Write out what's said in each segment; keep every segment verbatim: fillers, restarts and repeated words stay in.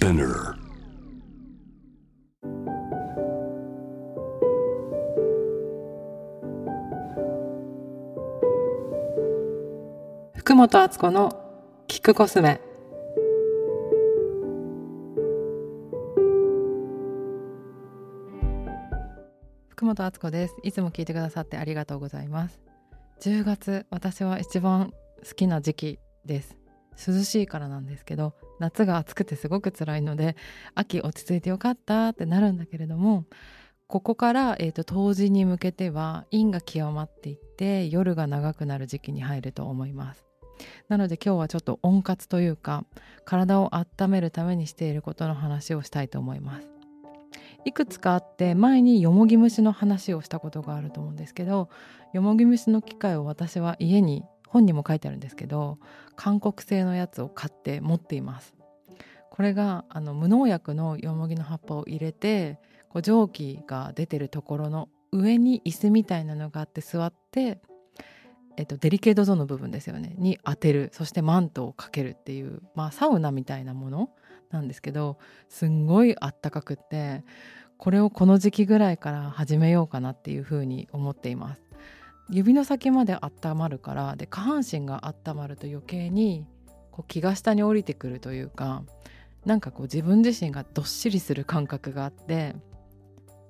Spinner。 福本敦子のキックコスメ。福本敦子です。いつも聞いてくださってありがとうございます。じゅうがつ、私は一番好きな時期です。涼しいからなんですけど、夏が暑くてすごく辛いので、秋落ち着いてよかったってなるんだけれども、ここから、えーと、冬至に向けては陰が極まっていって夜が長くなる時期に入ると思います。なので今日はちょっと温活というか、体を温めるためにしていることの話をしたいと思います。いくつかあって、前によもぎ蒸しの話をしたことがあると思うんですけど、よもぎ蒸しの機械を私は家に、本にも書いてあるんですけど、韓国製のやつを買って持っています。これがあの無農薬のよもぎの葉っぱを入れて、こう蒸気が出てるところの上に椅子みたいなのがあって、座って、えっと、デリケートゾーンの部分ですよねに当てる、そしてマントをかけるっていう、まあ、サウナみたいなものなんですけど、すんごいあったかくって、これをこの時期ぐらいから始めようかなっていうふうに思っています。指の先まで温まるから、で下半身が温まると余計にこう気が下に降りてくるというか、なんかこう自分自身がどっしりする感覚があって、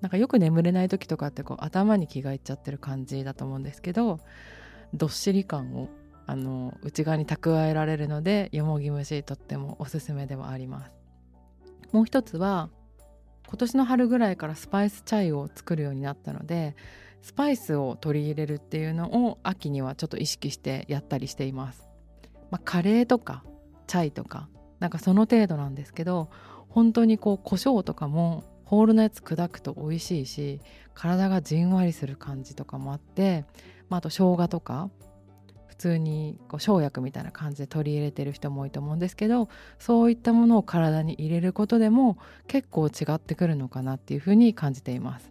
なんかよく眠れない時とかってこう頭に気がいっちゃってる感じだと思うんですけど、どっしり感をあの内側に蓄えられるので、よもぎ蒸しとってもおすすめではあります。もう一つは、今年の春ぐらいからスパイスチャイを作るようになったので、スパイスを取り入れるっていうのを秋にはちょっと意識してやったりしています。まあ、カレーとかチャイとか、なんかその程度なんですけど、本当にこう胡椒とかもホールのやつ砕くと美味しいし、体がじんわりする感じとかもあって、まあ、あと生姜とか普通にこう生薬みたいな感じで取り入れてる人も多いと思うんですけど、そういったものを体に入れることでも結構違ってくるのかなっていうふうに感じています。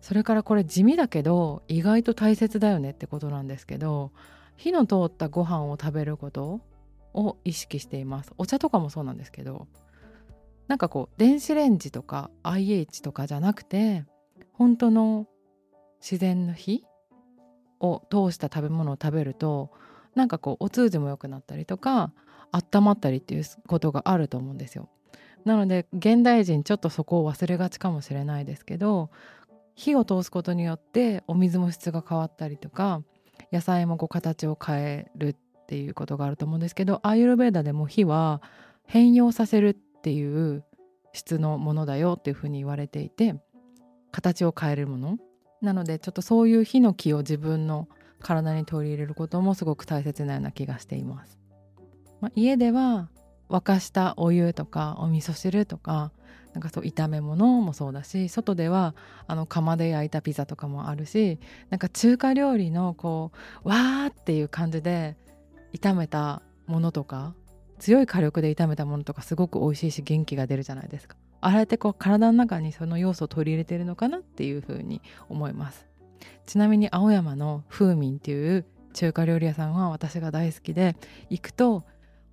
それからこれ地味だけど意外と大切だよねってことなんですけど、火の通ったご飯を食べることを意識しています。お茶とかもそうなんですけど、なんかこう電子レンジとか アイエイチ とかじゃなくて、本当の自然の火を通した食べ物を食べると、なんかこうお通じも良くなったりとか、温まったりっていうことがあると思うんですよ。なので現代人ちょっとそこを忘れがちかもしれないですけど、火を通すことによってお水も質が変わったりとか、野菜もこう形を変えるっていうことがあると思うんですけど、アーユルヴェーダでも火は変容させるっていう質のものだよっていうふうに言われていて、形を変えるものなので、ちょっとそういう火の気を自分の体に取り入れることもすごく大切なような気がしています。まあ、家では沸かしたお湯とかお味噌汁とか、なんかそう炒め物もそうだし、外ではあの窯で焼いたピザとかもあるし、なんか中華料理のこうわーっていう感じで炒めたものとか、強い火力で炒めたものとかすごく美味しいし、元気が出るじゃないですか。あれってこう体の中にその要素を取り入れてるのかなっていうふうに思います。ちなみに青山の風民っていう中華料理屋さんは私が大好きで、行くと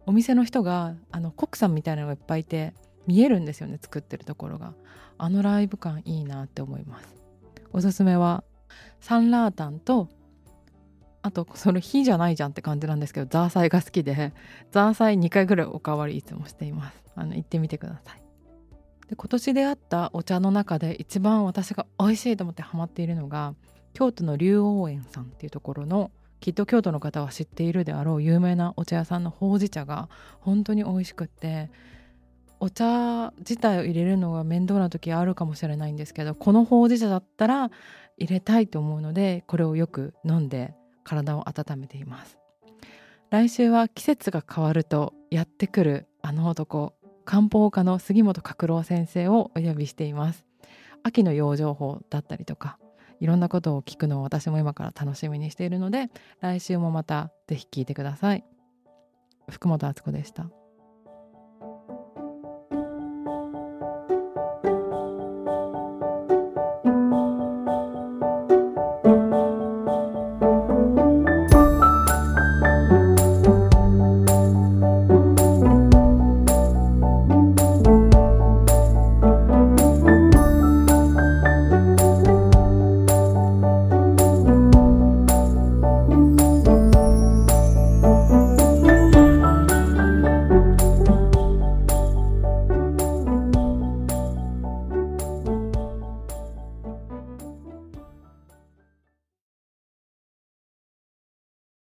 お店の人があのコックさんみたいなのがいっぱいいて見えるんですよね、作ってるところが。あのライブ感いいなって思います。おすすめはサンラータンと、あとそれ火じゃないじゃんって感じなんですけど、ザーサイが好きで、ザーサイにかいぐらいおかわりいつもしています。あの行ってみてください。で、今年出会ったお茶の中で一番私が美味しいと思ってハマっているのが、京都の龍王園さんっていうところの、きっと京都の方は知っているであろう有名なお茶屋さんのほうじ茶が本当に美味しくって、お茶自体を入れるのが面倒な時あるかもしれないんですけど、このほうじ茶だったら入れたいと思うので、これをよく飲んで体を温めています。来週は季節が変わるとやってくるあの男、漢方科の杉本覚郎先生をお呼びしています。秋の養生法だったりとか、いろんなことを聞くのを私も今から楽しみにしているので、来週もまたぜひ聞いてください。福本敦子でした。